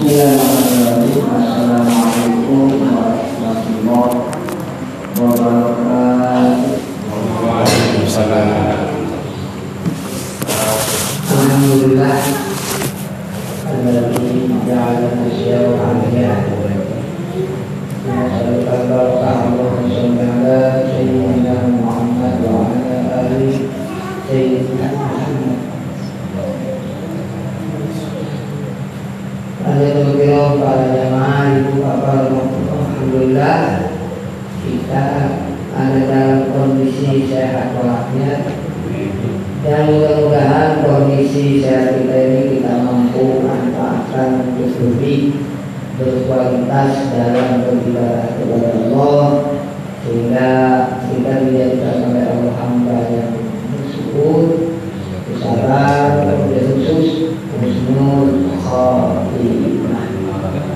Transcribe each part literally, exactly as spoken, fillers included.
Bismillahirrahmanirrahim. Assalamualaikum warahmatullahi wabarakatuh. Waalaikumsalam. Alhamdulillah. Para jamaah, ibu bapak, alhamdulillah kita ada dalam kondisi sehat walafiat dan mudah-mudahan kondisi sehat kita ini kita mampu manfaatkan untuk lebih berkualitas dalam beribadah kepada Allah sehingga kita dijadikan oleh Allah hamba yang bersyukur, bersabar, berkhusus, husnul khotimah.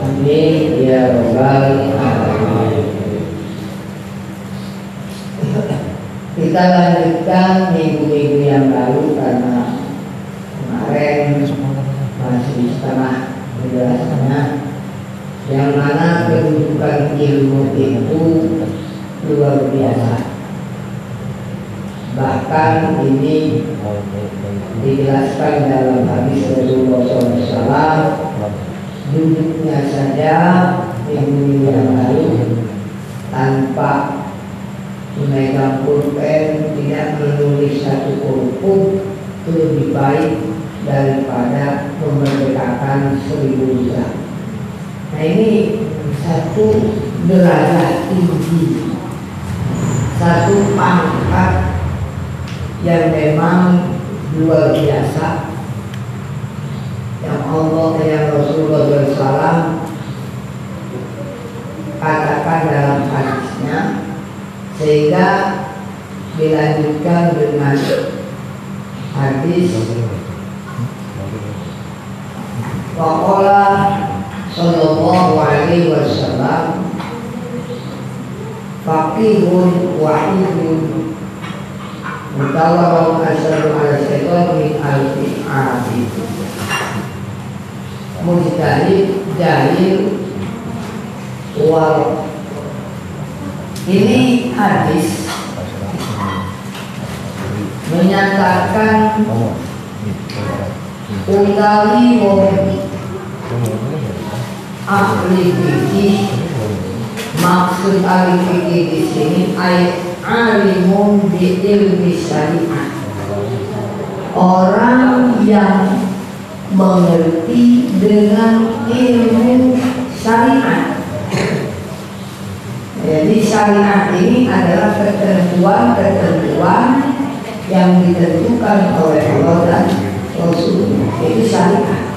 Amin ya rabbal alamin. Kita lanjutkan minggu-minggu yang lalu karena kemarin masih setengah penjelasannya, yang mana kedudukan ilmu itu luar biasa. Bahkan ini dijelaskan dalam hadis Rasulullah shallallahu alaihi wasallam. Duduknya saja minggu yang lalu tanpa memegang pulpen, tidak menulis satu huruf lebih baik daripada memerdekakan seribu lisan. Nah ini satu derajat tinggi, satu pangkat yang memang luar biasa. Yang Allah yang Rasulullah shallallahu alaihi wasallam katakan dalam hadisnya, sehingga dilanjutkan dengan hadis Waqala Sallallahu Alaihi Wasallam Faqihun wahidun mutawawun asal al-setor min al-fi'ati mujtahid jahil wal. Ini hadis menyatakan utawi ahli fikih, maksud ahli fikih di sini ay alimun bi ilmi syariah, orang yang mengerti dengan ilmu syariat. Jadi syariat ini adalah ketentuan-ketentuan yang ditentukan oleh Allah dan Rasul. Itu syariat.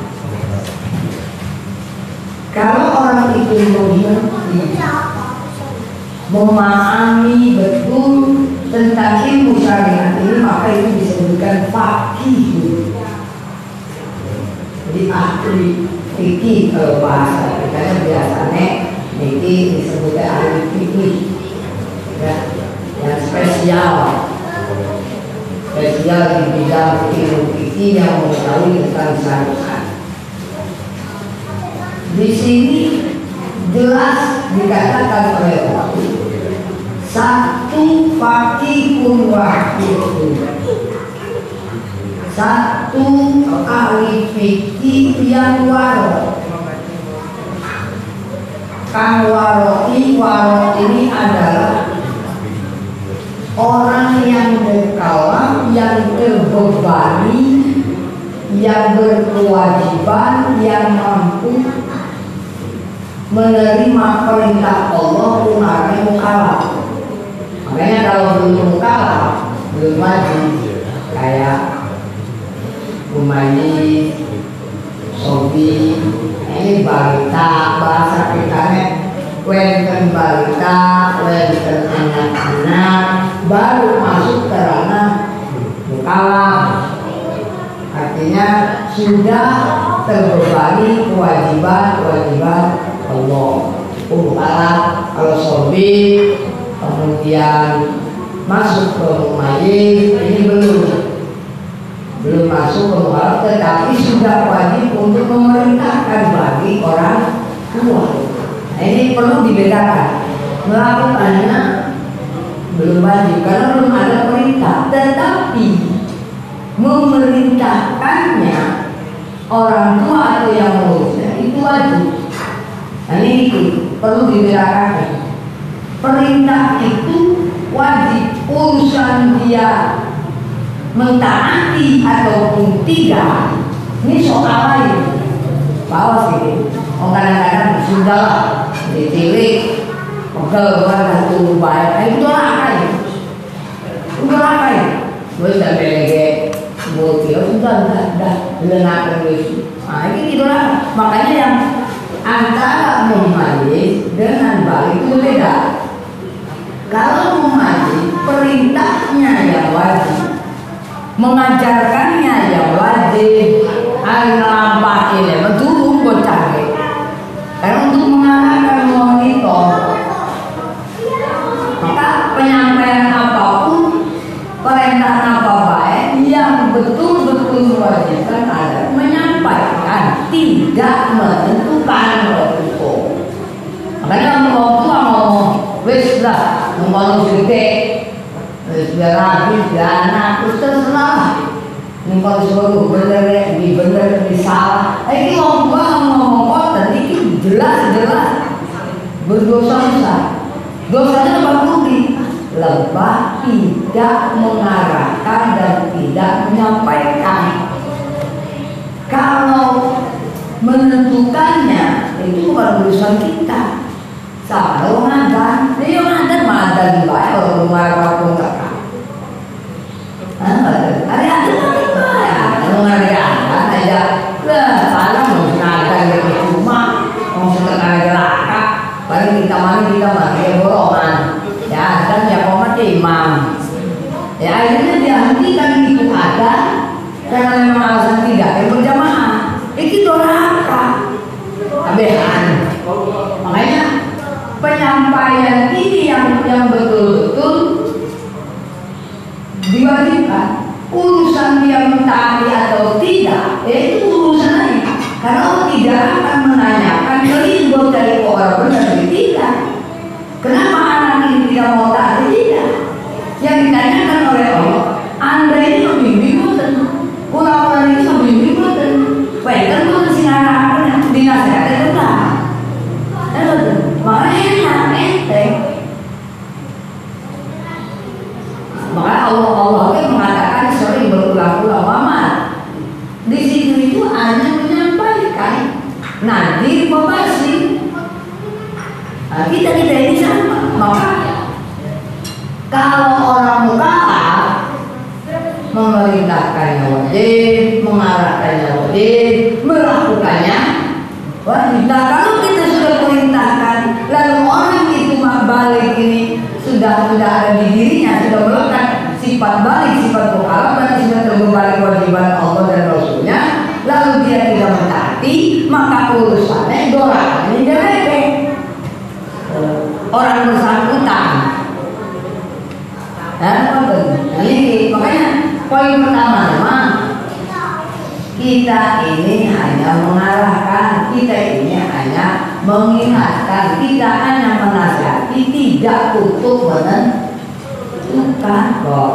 Kalau orang itu mengerti, memahami betul tentang ilmu syariat ini, maka itu disebutkan faqih. Jadi ahli fikih kalau bahasa kita biasanya ini disebutnya ahli fikih, ya, yang spesial, spesial di bidang ilmu fikih yang mengetahui tentang syariat. Di sini jelas dikatakan oleh Allah satu fakihun wahidun, satu ahli fikih yang waro. Kan waroi, waro ini adalah orang yang berkalam, yang terbebani, yang berkewajiban, yang mampu menerima perintah Allah tunaranya mukalaf. Makanya kalau belum mukalaf belum maju kayak Kumani, Sobi, ini balita, bahasa kitanya wenten balita, wenten anak-anak baru masuk ke ranah mukalaf. Artinya sudah terbebani kewajiban-kewajiban Allah. Mukalaf kalau Sobi, kemudian masuk ke Kumani, ini belum. belum masuk ke mukalaf, tetapi sudah wajib untuk memerintahkan bagi orang kuat. Nah, ini perlu dibedakan. Melakukannya belum wajib karena belum ada perintah, tetapi memerintahkannya orang tua atau yang mengurusnya itu wajib. Nah, ini itu perlu dibedakan. Perintah itu wajib, urusan dia mentaati ataupun tidak ini soal lain. Bawas gitu. Oh kadang-kadang sudah lah di T V pegal-pegal turun baik itu lah udah lah kain gue sudah belege gue kira sudah udah lenakan gue nah ini gitu lah. Makanya yang antara memaji dengan balik itu beda. Kalau memaji perintahnya yang wajib, mengajarkannya yang wajib. Al-Nabah ini betul kok cari. Karena untuk mengarahkan orang itu, maka penyampaian apapun, perintah apa baik yang betul-betul wajibkan adalah menyampaikan, tidak menentukan hukum. Makanya orang tua mau wis lah, ngomong gede, wis rapi, anak terserah. Ini kalau suruh bener ya, ini bener, ini salah. Eh, ini ngomong ngomong kotor, ini jelas-jelas berdosa-dosa. Dosanya apa lagi? Lebah tidak mengarahkan dan tidak menyampaikan. Kalau menentukannya, itu bukan urusan kita. Salah lo ngadan, dia ngadan madan baik, kalau marah pun kakak. Hah, ada ada. Kita mari kita pakai borongan, ya dan ya komat imam, ya akhirnya dihentikan itu ada karena memang alasan tidak yang berjamaah, itu doraka, kebehan. Makanya penyampaian ini yang yang betul-betul diwajibkan. Urusan dia mentaati atau tidak, itu urusan lain. Karena orang tidak akan menanyakan keliru dari orang benar atau tidak. Kenapa anak ini tidak mau taat? Tidak. Yang ditanyakan oleh Allah, Anda ini membimbing bukan? Orang-orang ini membimbing bukan? Baik kan bukan sinara apa yang dinasihatkan itu lah. Makanya enak, enteng. Makanya Allah Allah yang mengatakan sering berulang-ulang amat. Di situ itu hanya nah, di pembahasin kita-kita ini sama. Maka kalau orang mukalla memerintahkannya wajib, mengarahkannya wajib, melakukannya wajib. Nah, kalau kita sudah perintahkan lalu orang itu balik ini sudah sudah ada di dirinya, sudah melakukan sifat balik, sifat mukalla berarti sudah terbalik kewajiban Allah dan Rasulnya, lalu dia tidak mentaati, maka urusannya dorang ini jelek. Orang bersangkutan. Dan ini makanya poin pertama memang kita ini hanya mengarahkan, kita ini hanya mengingatkan, kita hanya menasihati, tidak untuk menentukan kok.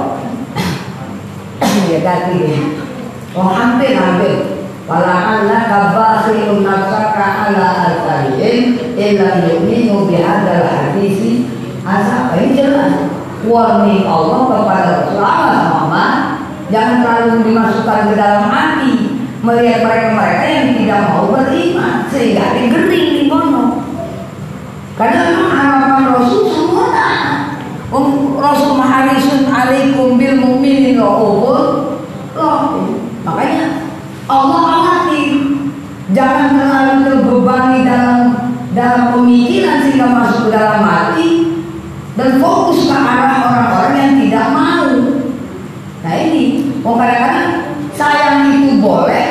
Ya tadi, oh hampir hampir. Wala annaka bakhilun nafsaka ala al-tarihin illa yu'minu bihadal hadisi asal ini jelas warning Allah kepada Rasulullah Muhammad. Jangan terlalu dimasukkan ke dalam hati melihat mereka-mereka yang tidak mau beriman sehingga digering di bono. Karena harapan Rasul semua tak um, Rasul maharisun alaikum bil mu'minin lo'ubur lo'ubur. Makanya Allah awati, jangan terlalu terbebani dalam dalam pemikiran sehingga masuk ke dalam hati dan fokus ke arah orang-orang yang tidak mau. Nah ini, oh kadang-kadang sayang itu boleh,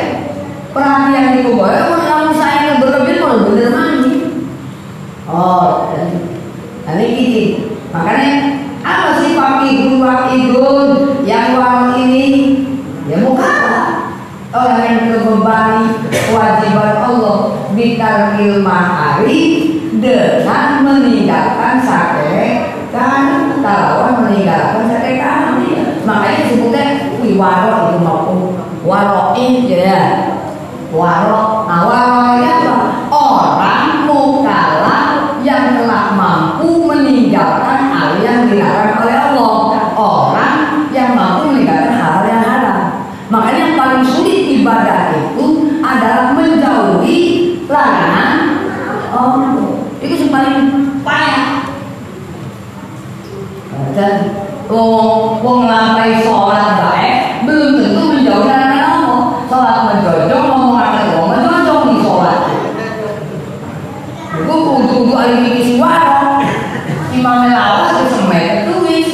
perhatian itu boleh. Kalau sayangnya berlebih, kalau bener mandi. Oh, ini gini. Makanya apa sih pakai guru-guru yang uang ini? Ya muka. Orang yang terbebani kewajiban Allah, bicara Bakil Mahari dengan meninggalkan sate kan lawan meninggalkan sate kan makanya disebutnya warok itu mau warokin ya warok awalnya orang mukallaf yang telah mampu meninggalkan hal yang dilarang oleh Allah, orang yang mampu meninggalkan hal yang haram. Makanya yang paling sulit ibadah itu adalah menjauhi larangan Allah. Itu yang paling payah. Dan wong wong ngapai sholat baik belum tentu menjauhi larangan Allah. Sholat menjojong, ngomong kata wong menjojong di sholat. Gue kudu-kudu alih-alih suara. Imamnya lawas di semeter tulis.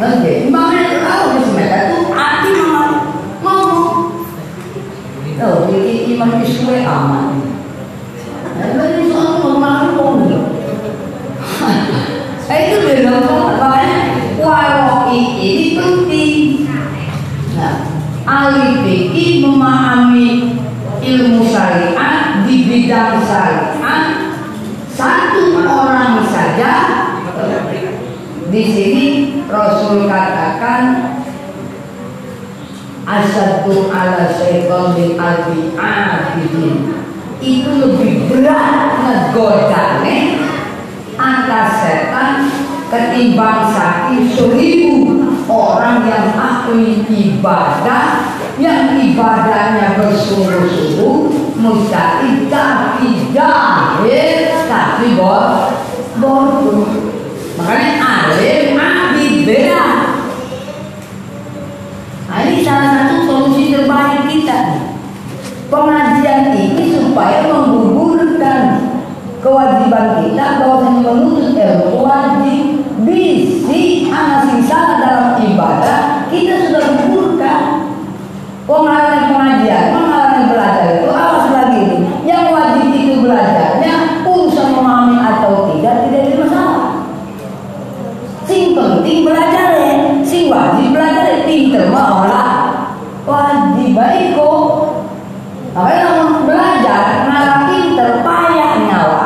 Nanti imamnya lawas di semeter tuh hati ngomong ngomong. Tuh jadi imam disuai aman. Nanti soal ngomong ngomong. Itu belum makanya waro'i ini penting. Nah, ahli fikih memahami ilmu syariat di bidang syariat satu orang saja. Di sini Rasul katakan asatu ala syaitan bin albi abidin. Itu lebih berat ngegodane atas setan ketimbang sakit seribu orang yang ahli ibadah yang ibadahnya bersungguh-sungguh mustahil tapi jahil tapi bor bodoh. Makanya alim abid beda. Nah, ini salah satu solusi terbaik kita. Pengajian ini supaya menggugurkan kewajiban kita bahwa menuntut ilmu wajib bisi anak sisa dalam ibadah kita sudah menguburkan. Pengalaman pengajian, pengalaman belajar itu awas lagi ini. Yang wajib itu belajarnya urusan memahami atau tidak tidak ada masalah. Sing penting belajar ya, sing wajib belajar ya pinter malah wajib baik kok. Tapi kalau belajar malah pinter payah nyawa.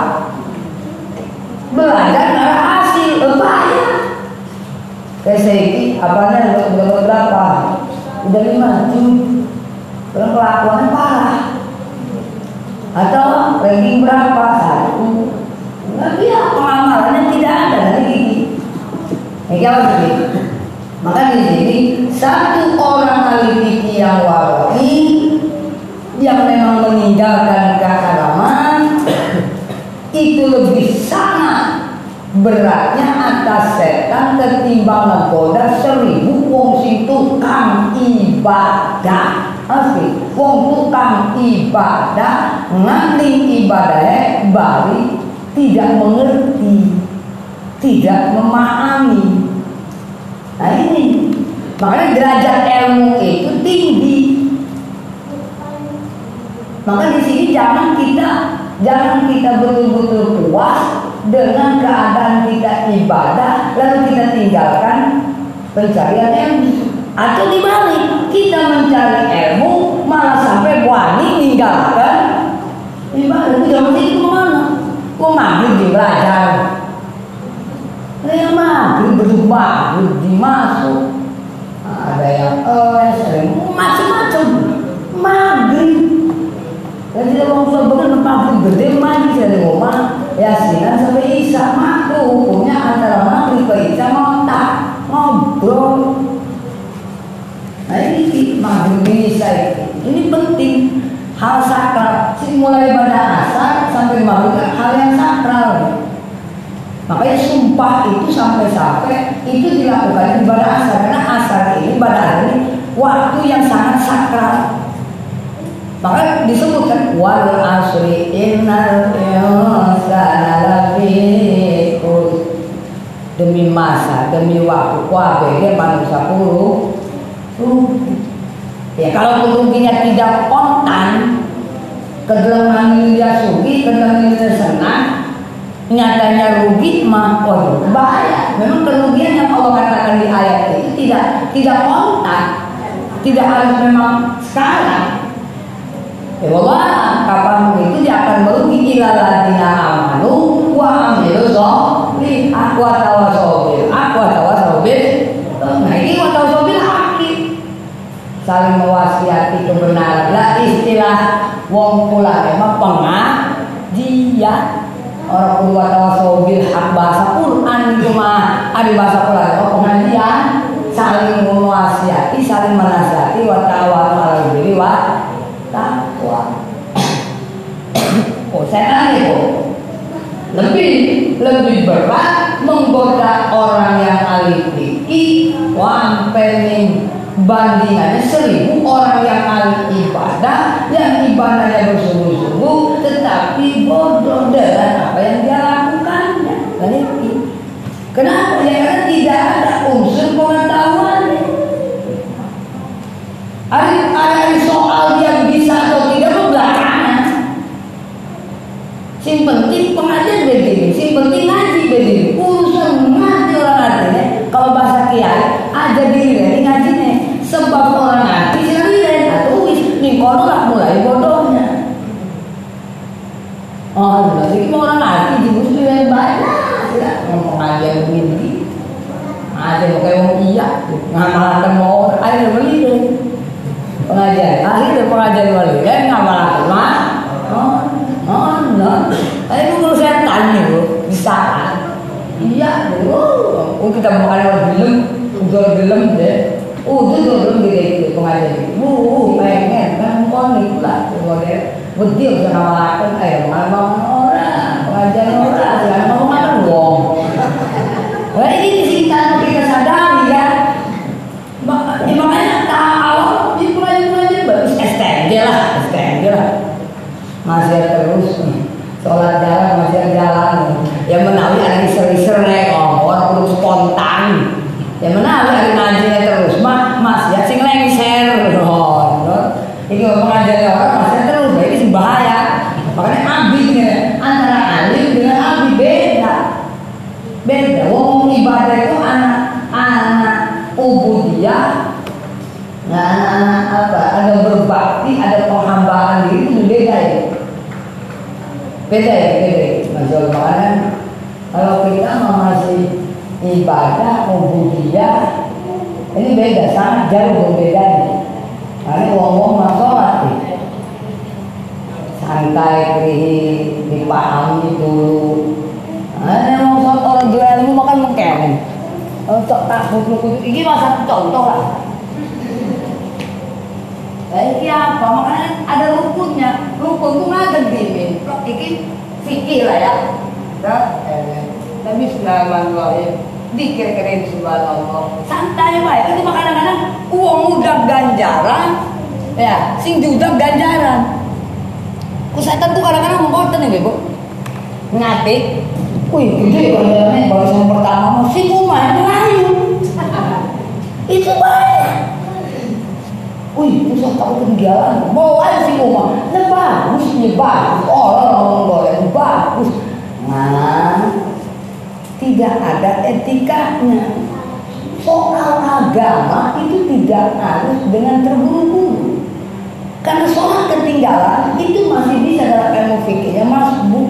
Belajar nggak hasil bahaya. Kesehati apanya udah berapa? Udah lima jam. Perlakuannya parah. Atau ranking berapa? Satu. Tapi ya pengamalannya tidak ada dari gigi. Kayak gini. Maka di sini satu orang ahli fikih yang waro'i yang memang meninggalkan keharaman itu lebih sangat beratnya atas setan ketimbang menggoda seribu wong sing tukang ibadah. Asli, wong tukang ibadah nganti ibadahnya bari tidak mengerti, tidak memahami. Nah ini makanya derajat ilmu itu tinggi. Maka di sini jangan kita jangan kita betul-betul puas dengan keadaan kita ibadah lalu kita tinggalkan pencarian ilmu atau dibalik kita mencari ilmu malah sampai wani meninggalkan ibadah itu jangan itu kemana? Kok maghrib di belajar? Yang maghrib berubah dimasuk ada yang eh sering macam-macam maghrib. Jadi kita mau sebutkan pabrik gede mandi dari rumah Yasinan sampai Isya maku hukumnya antara maghrib ke Isya ngotak ngobrol. Nah ini maghrib ini saya ini penting hal sakral mulai pada asar sampai maghrib hal yang sakral. Makanya sumpah itu sampai-sampai itu dilakukan ibadah asar karena asar ini ibadah ini waktu yang sangat sakral. Maka disebutkan wal asri innal insana lafi khusr demi masa demi waktu wabege manusia buruk. Ya kalau kerugiannya tidak kontan kegelangan dia rugi kegelangan dia senang nyatanya rugi mah waduh bahaya. Memang kerugian yang Allah katakan di ayat itu tidak tidak kontan tidak harus memang sekarang. Ya Allah, kapan mengikuti akan merugi ilaladina amanu wa amilu zoli akwa tawasobil akwa tawasobil nah ini akwa tawasobil aktif saling mewasiati kebenaran lah istilah wong pula memang pengajian orang keluar tawasobil hak bahasa Quran cuma ada bahasa Quran oh pengajian saling mewasiati saling menasihati wa tawasobil diri wa takwa. Oh, setan itu lebih lebih berat menggoda orang yang alim fikih wampelin bandingannya seribu orang yang alim ibadah yang ibadahnya bersungguh-sungguh tetapi bodoh dengan apa yang dia lakukannya. Berarti kenapa dia tidak ada unsur pengetahuan? Ada soal yang bisa atau tidak belakangan. Sing penting pengajian begini, sing penting ngaji begini. Urusan ngaji orang aja. Kalau bahasa kiai, aja diri ngajinya. Sebab orang ngaji sendiri dan tulis nih kono lah mulai bodohnya. Oh, jadi orang ngaji dibuat lebih banyak. Tidak mau pengajian begini. Ada yang kayak mau iya, ngamalkan mau air beli deh. Pengajian, akhir dari pengajian wali dan ngamalan mah, oh, oh, no, tapi kalau saya tanya loh, bisa kan? Iya, loh, oh kita mau ada gelem, jual gelem deh, oh itu jual gelem gitu itu pengajian, wuh, pengen kan konik lah, kemudian betul saya ngamalan, eh ngamalan orang, pengajian orang, jangan ngamalan wong, wah ini sih kita kita sadari ya, makanya tahu. Jelas, jelas. Masih terus nih. Sholat jalan masih jalan. Yang menawi ada iser-iser nek oh, orang perlu spontan. Yang menawi ada ngajinya terus. Mas, mas ya sing lengser. Oh, ini pengajian orang masih terus. Ini sih bahaya. Makanya ambisnya antara alim dengan abdi beda. Beda. Wong ibadah itu anak-anak ubudiyah. Nah, apa? Ada berbakti, ada penghambaan diri itu beda ya. Beda ya, beda. Masalahnya kalau kita masih ibadah, ubudiyah, ini beda, sangat jauh bedanya. Karena uang-uang masalah nih. Santai, krihi, dipahami dulu. Nah, mau soal orang gila ini makan mengkeren. Cok takut lukutu. Ini masa contoh lah. Baik ya, apa? Makanya ada rukunnya. Rukun itu nggak terdimin. Ini fikir lah ya. Tapi bismillahirrahmanirrahim. Dikir keren subhanallah. Santai pak ya. Itu kadang-kadang uang udah ganjaran. Ya, sing udah ganjaran. Kesehatan tuh kadang-kadang mengkoten ya, bu. Ngatik. Wih, gede ganjarannya. Baru yang pertama sih kumah itu layu. Itu banyak. Wih, usah takut peninggalan. Mau aja sih rumah. Nah bagus, ini bagus. Orang ngomong boleh, bagus. Nah, tidak ada etikanya. Soal agama itu tidak harus dengan terburu-buru. Karena soal ketinggalan itu masih bisa dalam ilmu fikirnya masuk.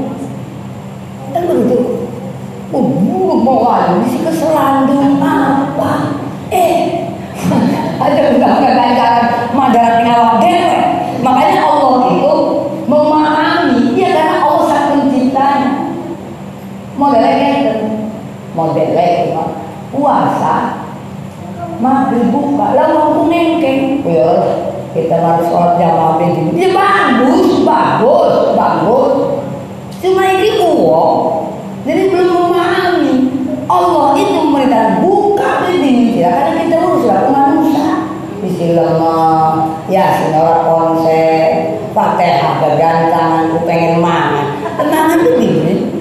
Dan begitu, oh, mau aja sih keselanduan apa? Eh. Ada undang-undang ganjaran madarat ngawal dewek. Makanya Allah itu memahami dia karena Allah sang penciptanya. Modelnya itu, modelnya itu puasa, maghrib buka, lalu aku nengkeng. Well, kita harus sholat jamaah begini. Dia bagus, bagus, bagus. Cuma ini uang, jadi belum memahami Allah itu mereka buka begini ya karena kita harus lakukan. Bismillah, ya senora konsen, Fatihah bagian tanganku pengen mangan. Tenangan tuh dingin,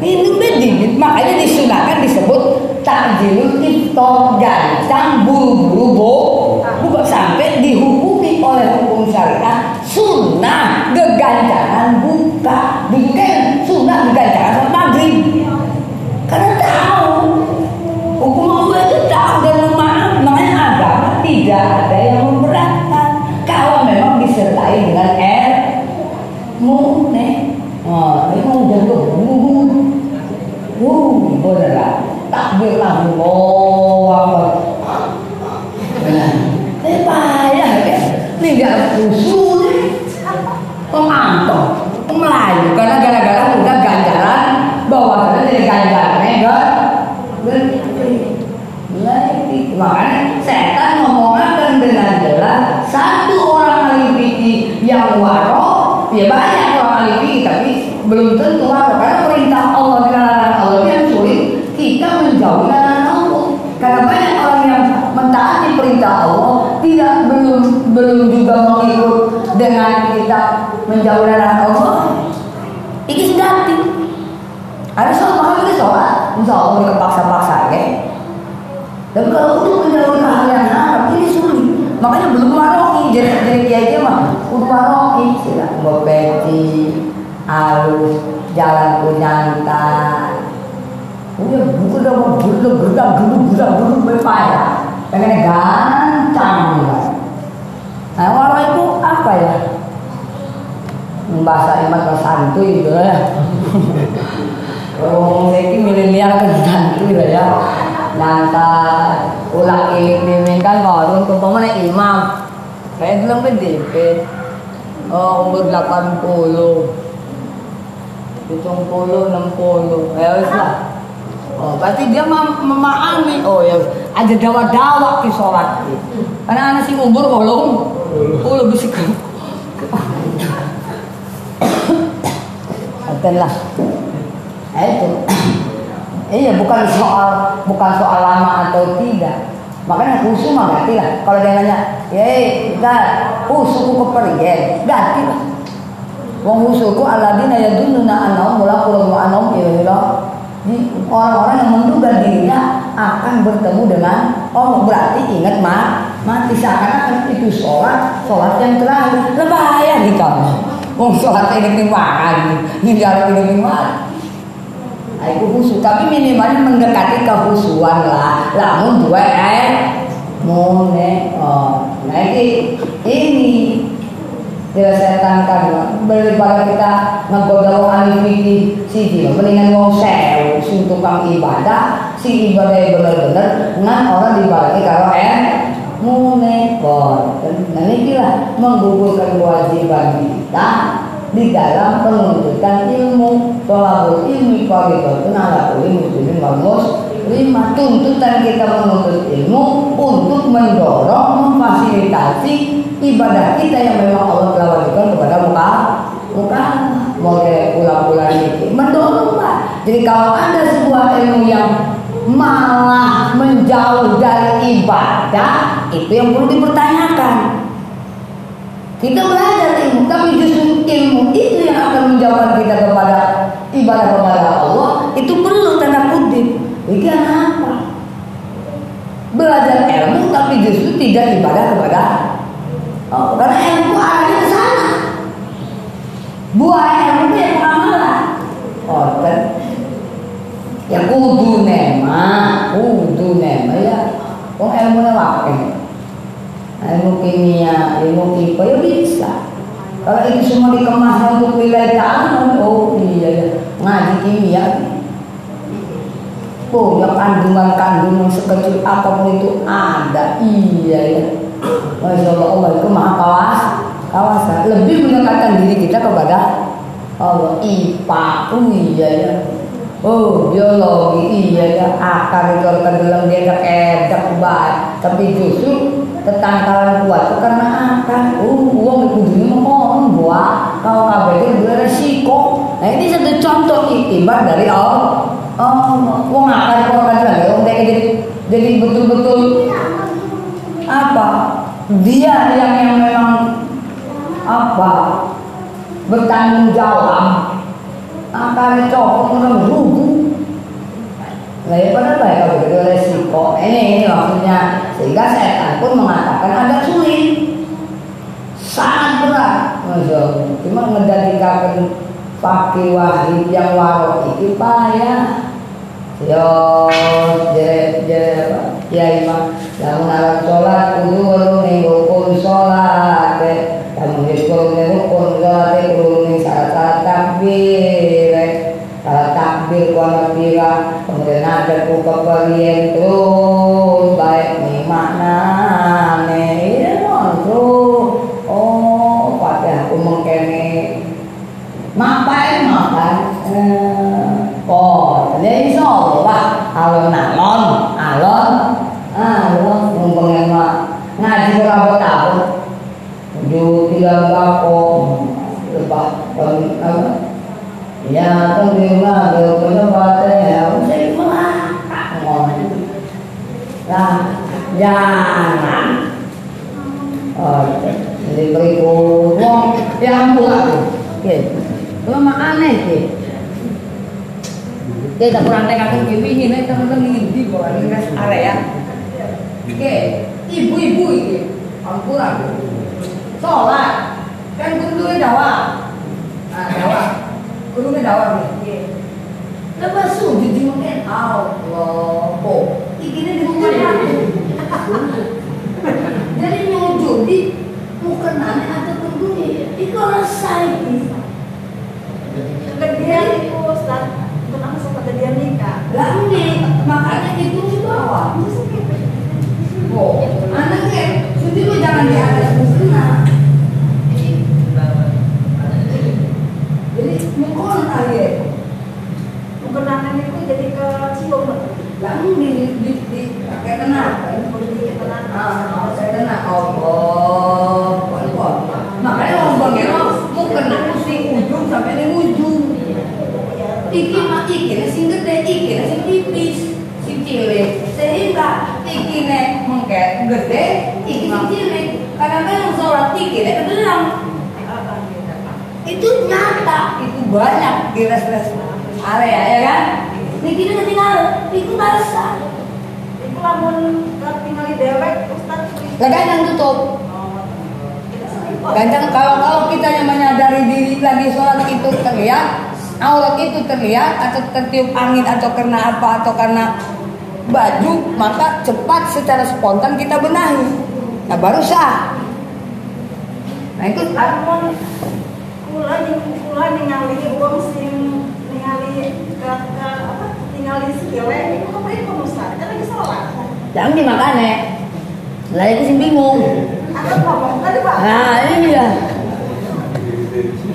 minum tuh dingin. Makanya disunahkan disebut takjil iftar gancang buru-buru buka sampai dihukumi oleh hukum syariah sunnah kegancangan buka bikin sunnah kegancangan sama maghrib. Karena tahu hukum Allah itu tahu dan memahami makanya agama tidak ada yang memberatkan kalau memang disertai dengan R layu karena gara-gara minta ganjaran bahwa dari ganjarannya enggak berarti. Makanya setan ngomongakan dengan jelas satu orang ahli fikih yang waro, ya banyak orang ahli fikih tapi belum tentu waro karena perintah Allah dengan larangan Allah yang sulit kita menjauhi larangan Allah. Karena banyak orang yang mentaati perintah Allah tidak belum belum juga mengikut dengan kita menjauhi larangan Allah. Ini ganti. Harus sholat, kita sholat, insya Allah kita paksa-paksa ya. Dan kalau untuk menjauhi keahlian Arab ini sulit, makanya belum maroki. Jadi kiai mah udah maroki, sila bopeti, alus, jalan kunyantan. Udah buku udah mau berdua berdua berdua berdua berdua berpaya, pengen gancang. Nah orang itu apa ya? Bahasa iman bersantui gitu lah. Orang ini milenial bersantui lah ya. Nanta ulang diminkan orang keumpamanya imam saya belum P D P oh umur delapan puluh tujuh puluh enam puluh ya wis lah oh pasti dia memahami oh ya ada dawa-dawa di sholat karena anak si umur kolong puluh bisa ke aten lah itu iya bukan soal bukan soal lama atau tidak. Makanya khusus mah ganti lah. Kalau dia nanya, "Yey, enggak khusus ku kepergian." Ganti lah. Wong khusus ku aladina yadununa annahum mulaqul wa annahum ilah. Di orang-orang yang menduga dirinya akan bertemu dengan oh berarti ingat mah mati seakan-akan itu sholat sholat yang terakhir. Bahaya di kamu. Wong sholat ini dimana? Ninggal ini dimana? Aku khusus, tapi minimalnya mendekati kehusuan lah. Lamun dua eh, monek. Oh, nah ini, ini dia setan kan. Daripada kita ngegoda ahli fikih si dia, mendingan wong sewu, si tukang ibadah, si ibadah bener-bener. Nah orang dibalik kalau eh, monek. Oh, nah ini lah menggugurkan kewajiban kita. Di dalam penuntutan ilmu, tolabul ilmi, korikot, penalabul ilmu, tujuan bagus lima tuntutan kita menuntut ilmu untuk mendorong, memfasilitasi ibadah kita yang memang Allah telah wajibkan kepada muka muka mulai pulang-pulang ini mendorong Pak. Jadi kalau ada sebuah ilmu yang malah menjauh dari ibadah, itu yang perlu dipertanyakan. Kita belajar ilmu, tapi justru ilmu itu yang akan menjawab kita kepada ibadah kepada Allah. Itu perlu tanda kutip. Ini apa? Belajar ilmu tapi justru tidak ibadah kepada Allah. Karena ilmu arahnya ke sana. Buah ilmu itu yang pengamalan. Oh, kan? Ya kudu nema, kudu nema ya. Kok ilmunya apa? Ilmu kimia, ilmu kipa, ya bisa. Kalau itu semua dikemas untuk wilayah ta'ala, oh iya ya, ngaji kimia. Oh ya kandungan-kandungan sekecil apapun itu ada, iya ya. Masya Allah, Allah itu maha kawas, kawasan. Lebih mendekatkan diri kita kepada Allah. I P A, oh iya ya. Oh biologi, iya ya. Akar itu akan dalam diajak edek baik, tapi justru tetangkalan kuat itu karena akan uh uang dikudunya mengorong buah kalau kabeh gue resiko. Nah ini satu contoh iktibar dari Allah. Oh uang akan kuat lagi uang jadi jadi betul-betul apa dia yang yang memang apa bertanggung jawab akan cowok orang rugi. Lain pada baik kalau itu resiko ini ini maksudnya sehingga setan pun mengatakan agak sulit sangat berat. Maksudnya cuma menjadikan pakai wahid yang warok itu payah. Yo jere jere apa? Ya imam yang mengalami sholat kudu orang yang hukum sholat yang menjadi orang yang hukum sholat yang orang yang salah takbir salah takbir kuala pira. Kemudian ada buka kalian terus baik nih makna nih ya terus oh pakai aku mengkene Ma pai ma pai po lei so ba alon alon alon alon ngumpulin ma ngaji berapa tahun tujuh tiga berapa lepas tahun apa ya tuh lima dua puluh empat ya saya malah ngomong lah jangan oh jadi berikut yang pulang gitu. Lo mah aneh sih, dia tak kurang tekanan begini, nih teman-teman ini boleh di rest area, oke, ibu-ibu ini, ampuran, sholat, kan kudu dawah, ah dawah, kudu dawah nih, lepas subuh dimakan, Allah, oh, ini dimakan, jadi nyuruh di muka nane atau kudunya, itu orang sains. Kejadian itu Ustaz, itu langsung kejadian nikah. Lah ini, makanya itu dibawa. Oh, anaknya, sudah lu jangan di atas muslimah. Jadi mungkin kali ya, mungkinan itu jadi ke cium. Lah ini di di di pakai tenang, pakai tenang. Ah, saya tenang. Oh, boleh. Makanya orang bangga. Kena pusing ujung sampai di ujung. Iki mah iki sing gede, iki sing tipis, sing cilik. Sehingga iki nek mengke gede, iki sing cilik. Kadang-kadang sholat iki nek kedenang. Itu nyata, itu banyak di res-res area ya kan? Niki nek tinggal, iku balasan. Iku lamun tinggal di dewek Ustaz. Lagi nang tutup. Kadang kalau-kalau kita yang menyadari diri lagi sholat itu terlihat, aurat itu terlihat atau tertiup angin atau karena apa atau karena baju, maka cepat secara spontan kita benahi. Nah baru sah. Nah itu armon kula yang kula ningali uang sing ningali kata apa ningali segala itu apa itu pemusnah? Kita lagi sholat. Jangan dimakane. Lah itu sing bingung. Nah iya,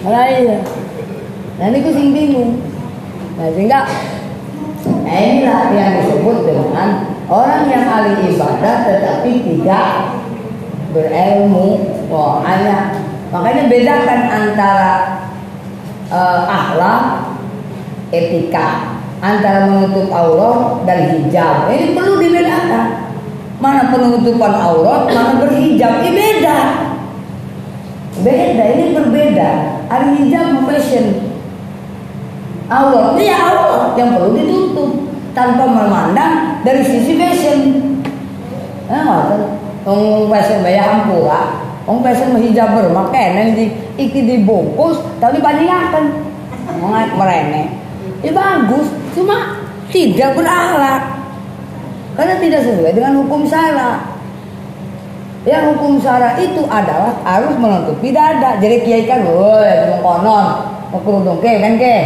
nah iya, nah ini aku sing bingung. Nah sehingga, nah inilah yang disebut dengan orang yang ahli ibadah tetapi tidak berilmu. Oh, hanya makanya bedakan antara uh, akhlak, etika, antara menutup aurat dan hijab. Ini perlu dibedakan. Mana penutupan aurat, mana berhijab, ini beda. Beda, ini berbeda. Al-hijab fashion. Aurat, ya aurat yang perlu ditutup tanpa memandang dari sisi fashion. Nah, orang fashion bayar ampura, orang fashion berhijab bermakaian, iki dibungkus, tapi panjangkan, mengat merene. Ini bagus, cuma tidak berakhlak. Karena tidak sesuai dengan hukum syara. Yang hukum syara itu adalah harus menutupi dada. Jadi kiai kan, woi, cuma konon, mengkerudung ke, kan ke?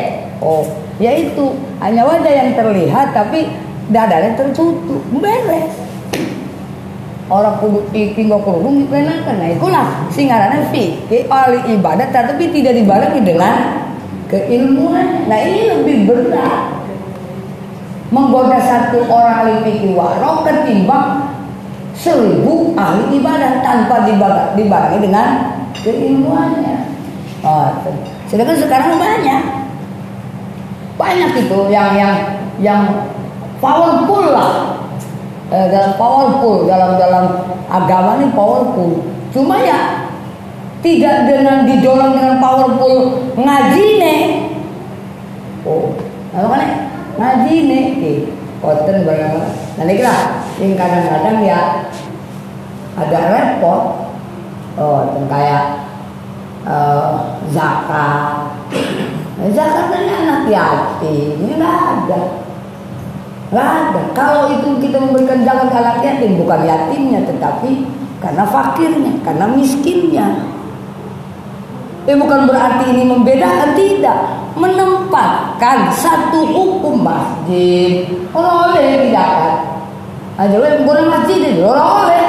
Oh, yaitu hanya wajah yang terlihat tapi dadanya tertutup, beres. Orang kudu iki nggak kerudung dipenakan, nah itulah singarannya fikih ahli ibadat, tapi tidak dibarengi dengan keilmuan. Nah ini lebih berat. Menggoda satu orang ahli fikih waroh ketimbang seribu ahli ibadah tanpa dibarengi dengan keilmuannya. Oh, sedangkan sekarang banyak, banyak itu yang yang yang powerful lah, eh, dalam powerful dalam dalam agama ini powerful. Cuma ya tidak dengan didorong dengan powerful ngaji nih. Oh, apa nih? Ngaji nih, koten barang. Nah ini lah, yang kadang-kadang ya agak repot. Oh, kayak uh, zakat. Zakat kan anak yatim, ini nggak ada, nggak ada. Kalau itu kita memberikan zakat anak yatim bukan yatimnya, tetapi karena fakirnya, karena miskinnya. Eh bukan berarti ini membedakan, tidak. Menempatkan satu hukum masjid oleh tidak kan? Aja lo yang goreng masjid itu oleh,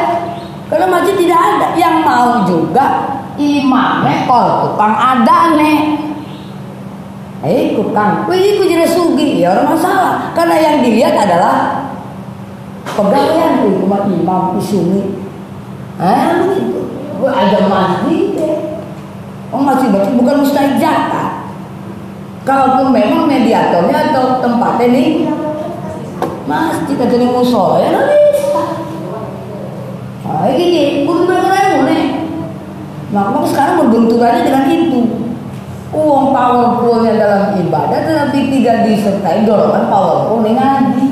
karena masjid tidak ada yang mau juga imamnya kalau tukang ada nih. Eh ikut kan, wih ikut jadi sugi, ya orang masalah. Karena yang dilihat adalah pegawaian tuh, cuma imam isumi. Ah, gitu. Gue aja masjid deh. Oh masih baca bukan mustahil jatah. Kalaupun memang mediatornya atau tempatnya nih masjid atau nih musola ya nanti. Ah gini, bukan berkenan nih. Makanya sekarang berbenturannya dengan itu. Uang powerfulnya dalam ibadah tetapi tidak disertai golongan powerful nih ngaji.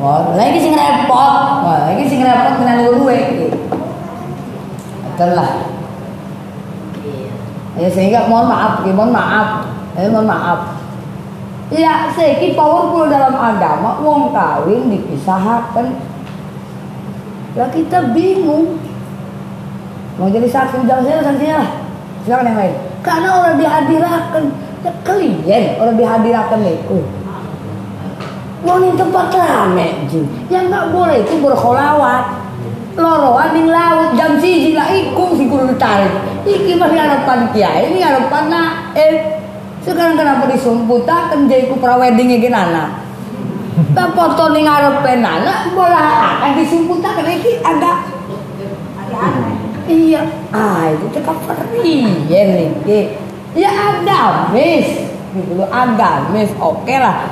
Wah, lagi sing repot, wah lagi sing repot kena luwe. Itulah. Ya sehingga mohon maaf, mohon maaf, eh mohon maaf. Ya sehingga powerful dalam agama, uang kawin dipisahkan. Lah kita bingung. Mau jadi saksi jangan saya saksi lah, silakan yang lain. Karena orang dihadirkan ya, kalian orang dihadirkan itu mau di tempat rame yang nggak boleh itu berkholawat loroan di laut jam siji lah iku figur tarik iki masih harapan kiai ini harapan nak eh sekarang kenapa disumputakan jadi ku praweddingnya genana tak foto nih harapan anak bola akan disumputakan iki agak agak iya, ah itu cakap periyen nih, ya agamis, gitu loh agamis, oke okay lah,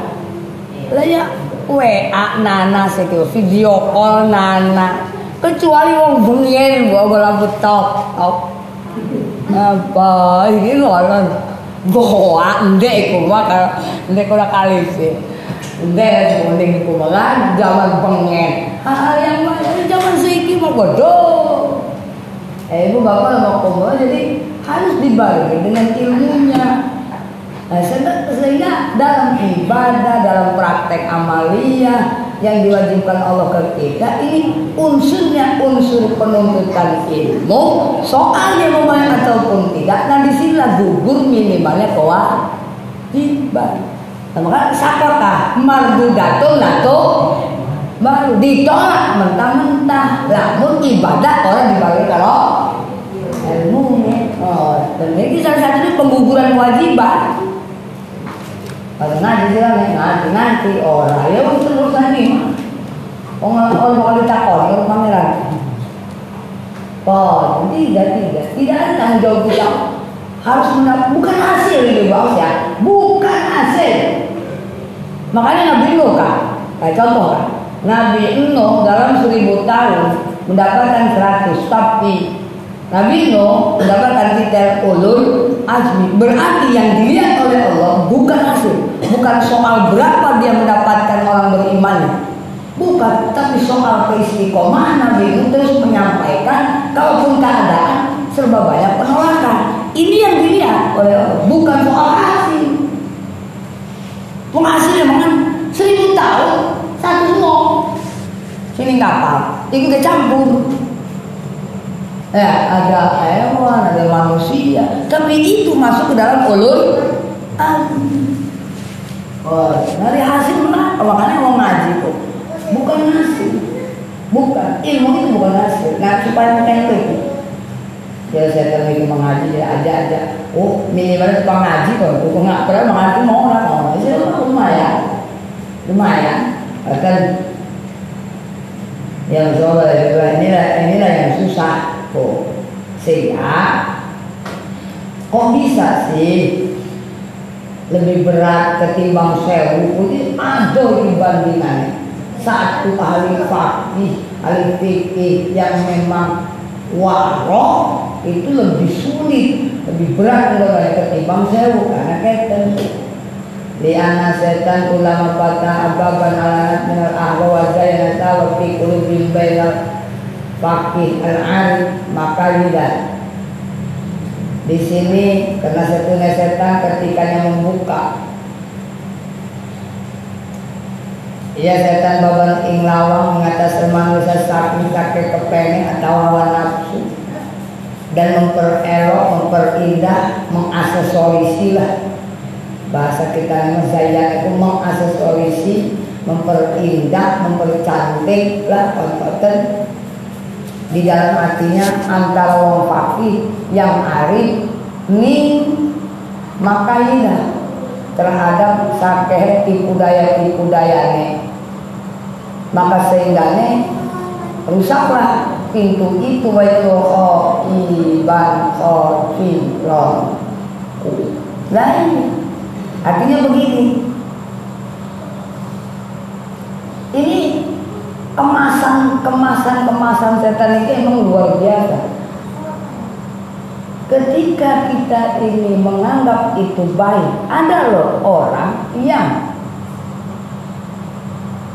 lah ya W A nana segitu, video call nana, kecuali wong bungien gua bola betok, apa ini loh, gua ndek gua kalau ndek udah kali sih, ndek mending gua kan zaman pengen, hal yang zaman seiki mau bodoh. Eh, ibu bapak mau komo jadi harus dibarengi dengan ilmunya. Nah, sehingga dalam ibadah, dalam praktek amalia yang diwajibkan Allah ke kita ini unsurnya unsur penuntutan ilmu, soalnya mau main ataupun tidak. Nah, disinilah gugur minimalnya kewajiban. Nah, maka sakota mardudatun nato baru ditolak mentah-mentah. Namun ibadah orang dibagi kalau ilmunya. Oh, dan ini salah satunya pengguguran kewajiban. Kalau nanti sih nanti nanti orang ya untuk urusan ini. Orang orang mau ditakor, orang pameran. Oh, tidak tidak tidak ada tanggung jawab kita harus mendapat bukan hasil itu bos ya, bukan hasil. Makanya Nabi Nuh kan, kayak contoh kan. Nabi Nuh dalam seribu tahun mendapatkan seratus, tapi Nabi Nuh mendapatkan titel ulul azmi. Berarti yang dilihat oleh Allah bukan hasil, bukan soal berapa dia mendapatkan orang beriman, bukan, tapi soal keistiqomah Nabi Nuh terus menyampaikan, kalaupun keadaan serba banyak penolakan. Ini yang dilihat oleh Allah, bukan soal hasil. Penghasil yang mengenai seribu tahun satu semua sini kapal, itu kecampur ya ada hewan, ada manusia, tapi itu masuk ke dalam ulul azmi. Oh, dari hasil mana? Makanya mau ngaji kok, bukan hasil, bukan ilmu itu bukan hasil. Nah supaya makanya itu, ya saya terlalu mengaji ya aja aja. Oh minimalnya tukang ngaji kok, tukang nggak pernah mengaji mau orang mau, itu lumayan, lumayan. Akan yang soal inilah inilah yang susah kok sehingga kok bisa sih lebih berat ketimbang sewu ini ada dibandingannya satu ahli fakih ahli fikih yang memang waroh itu lebih sulit lebih berat ketimbang sewu karena kaitan Liana setan ulama patah ababan alat minal ahwa wajah nata wakti kulubin bailal fakih al-an maka lidah. Di sini karena satunya setan ketikanya membuka. Ia setan babang ing lawang mengatas manusia sakmi kakek kepengin atau hawa nafsu dan memperelok, memperindah, mengasesorilah. Bahasa kita menzayyan itu mengasestorisi, memperindah, mempercantik lah konten di dalam hatinya antara wong fakih yang arif ning maka ini terhadap sakeh tipu daya-tipu dayanya, maka sehingganya rusaklah pintu itu itu oh iban oh filon. Nah ini artinya begini, ini kemasan kemasan kemasan setan itu emang luar biasa. Ketika kita ini menganggap itu baik, ada loh orang yang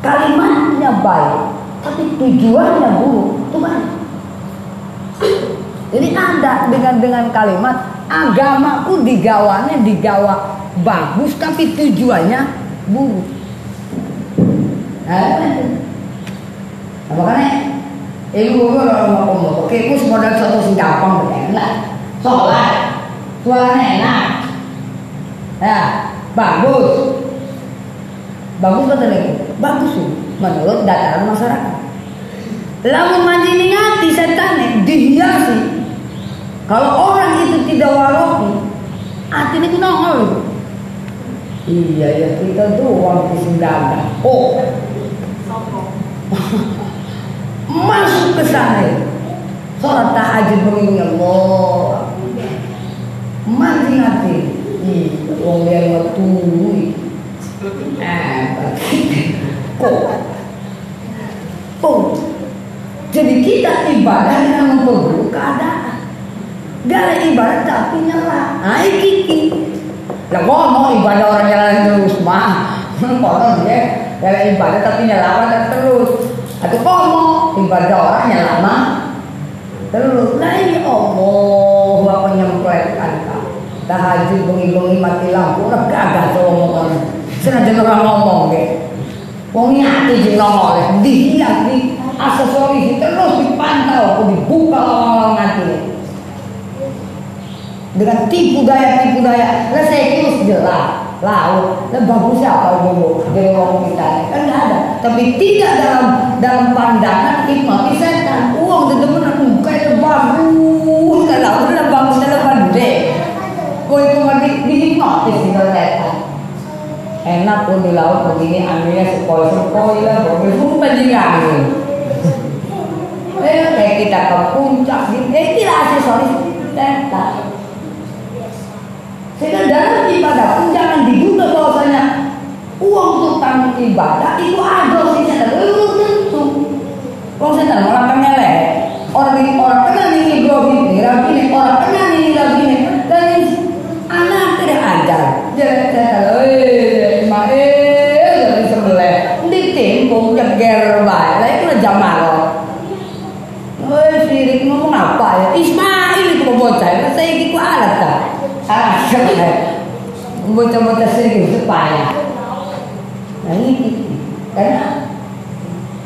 kalimatnya baik, tapi tujuannya buruk, itu baik. Jadi ada dengan dengan kalimat agamaku digawannya digawa bagus, tapi tujuannya buruk. Eh, makanya ibu orang mau ngomong, oke, aku modal satu singkapang, enak. Sholat, suaranya enak, ya bagus, bagus betul lagi, bagus tuh, menurut dataran masyarakat. Lalu mancing hati setan dihiasi. Kalau orang itu tidak warofi, hati itu nongol. Iya ya kita tuh orang Sunda, oh, masuk ke sana. Sholat tahajud mengingat Allah. Mati hati, wong dia metu, eh, kok, kok, jadi kita ibadah dengan memperburuk keadaan, gara ibadah tapi nyala, naik kiki, lah mau ibadah orang nyala terus mah, konon ya, gara ibadah tapi nyala terus, atau mau ibadah orang nyala mah, terus naik Allah buat menyempurnakan. Tahajud bengi-bengi mati lampu, orang kagak ngomong-ngomong. Senajan orang ngomong deh. Wong nyati jeng nongol deh. Dilihat di aksesoris terus dipantau, aku dibuka orang-orang ngati. Dengan tipu daya-tipu daya, lah saya terus jelas, laut, lah bagus siapa dulu dari orang kita kan nggak ada. Tapi tidak dalam dalam pandangan hikmah setan. Uang tetap menang, kayak bagus, kalau udah bagus dalam deh. Kau itu mandi dihipnotis dengan setan. Enak pun di laut begini anginnya sepoi-sepoi lah, bagus pun panjang angin. Eh, kayak kita ke puncak gitu, eh tidak aksesoris setan. Sehingga dalam ibadah pun jangan diduga bahwasanya uang tukang ibadah itu ada sih setan. Belum tentu. Kalau setan orang kenal ya, orang orang kenal ini grogi ini, rapi ini orang kenal ini rapi ini dan anak tidak ada, jadi eh ma eh dari sebelah, di timpung ceger baik, lah itu jamal. Eh sirik ngomong apa ya? Ismail itu bocah, masa ini ku alat tak? Alat sebelah, bocah-bocah sirik itu payah. Nah ini karena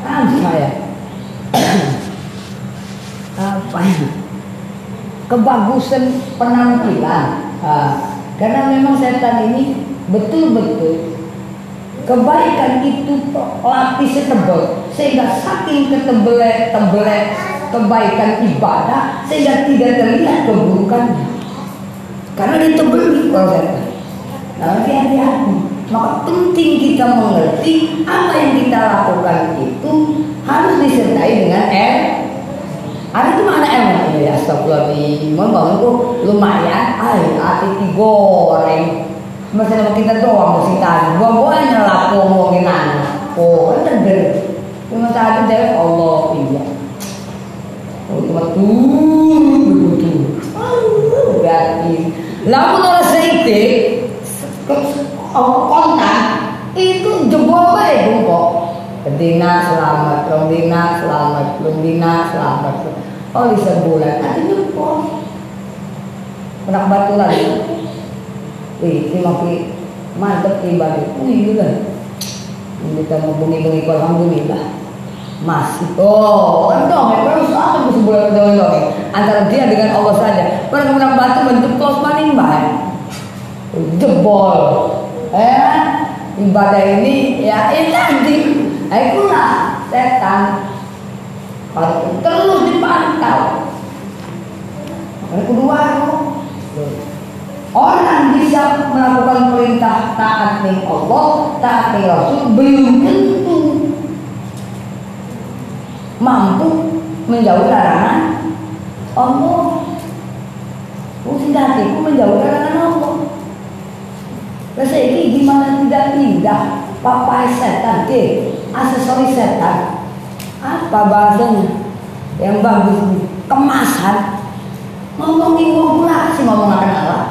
apa ya? Apa ya? Kebagusan penampilan, nah, karena memang setan ini betul-betul kebaikan itu lapisnya tebal, sehingga saking ketebelek tebelek kebaikan ibadah sehingga tidak terlihat keburukannya, karena ditebeli oleh setan. Nah, hati-hati. Maka penting kita mengerti apa yang kita lakukan itu harus disertai dengan er. Ada tu mana emang ya setelah di membangun tu lumayan, air hati digoreng. Masalah kita doang mesti tahan. Buang-buangnya lah, ngomongin anak. Oh, tender. Cuma saat itu Allah iya. Oh, cuma tuh, betul. Oh, berarti. Lalu orang seitik, kontak itu jebol baik bungkok. Bendina selamat, bendina selamat, bendina selamat. Oh di sebulan, nanti nyumpul. Penak batu lagi. Wih, ini makin mantep nih balik. Wih, gila. Kita mau bunyi-bunyi kolam bunyi lah. Masih. Oh, kan dong, memang soal itu sebulan dong. Antara dia dengan Allah saja. Penak penak batu bentuk kos maning mbak. Jebol. Eh, ibadah ini ya ini tadi. Itulah setan kalau terus dipantau. Kedua, Orang bisa melakukan perintah taat nih Allah, taat nih Rasul, belum tentu mampu menjauhi larangan Allah. Udah hatiku menjauhi larangan Allah. Rasa ini gimana tidak indah, papai setan, eh, aksesoris setan, apa bahasanya yang bagus kemasan, ngomongin populasi, ngomong akan Allah.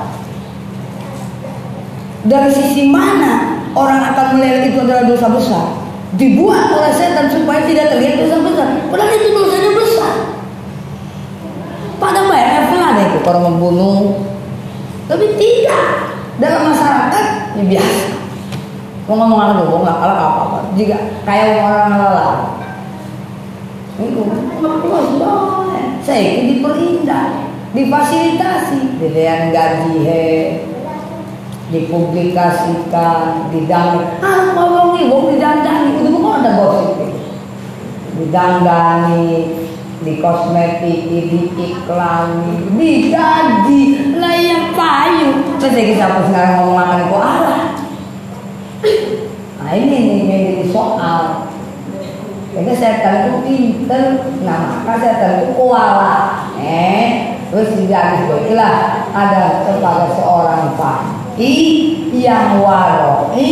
Dari sisi mana orang akan melihat itu adalah dosa besar? Dibuat oleh setan supaya tidak terlihat dosa besar. Padahal itu dosanya besar. Padahal banyak yang pernah deh orang membunuh. Tapi tidak dalam masyarakat ya biasa. Mau ngomong apa dulu, nggak kalah apa-apa. Jika kayak orang lelah, ini nggak perlu banget. Saya ini diperindah, difasilitasi, dilihat gaji he. Dipublikasikan, didandani, ah ngomongin, wong didandani, itu bukan ada gosip, didandani, di kosmetik, di iklan, di gaji, layak payu. Terus saya kisah sekarang ngomong makan kok Allah. Nah ini nih menjadi soal. Jadi saya tentu pinter, nah maka saya tentu kuala. Eh, terus tidak disebutlah ada kepada seorang pak. I yang waroi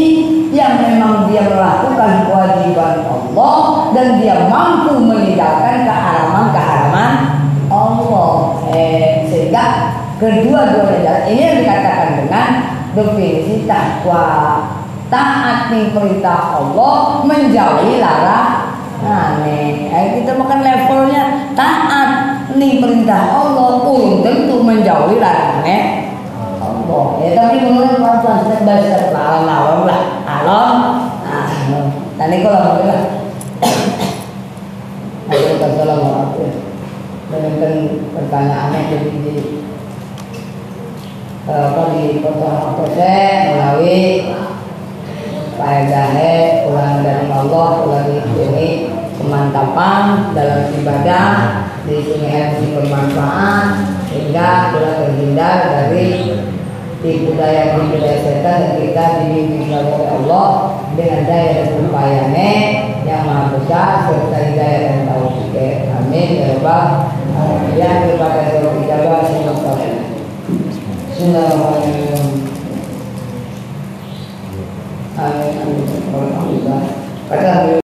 yang memang dia melakukan kewajiban Allah dan dia mampu meninggalkan keharaman-keharaman Allah, eh, sehingga kedua-duanya jalan ini yang dikatakan dengan definisi takwa, taat nih perintah Allah, menjauhi larangan. Eh, kita makan levelnya taat nih perintah Allah pun tentu menjauhi larangan Allah. Ya tapi menurut orang pelajar bahasa alam awam lah, alam. Nah, tadi kalau bilang, kalau kalau maaf ya, dengan pertanyaannya jadi di apa di potong proses melalui faedahnya ulang dari Allah, ulang dari kemantapan dalam ibadah, di sini harus bermanfaat sehingga kita terhindar dari tipu daya tipu daya setan dan kita dibimbing oleh Allah dengan daya dan upayanya yang maha besar serta hidayah dan taufik. Amin ya rabbal alamin. Yang kepada seluruh ijabah Bismillahirrahmanirrahim. Amin. Alhamdulillah.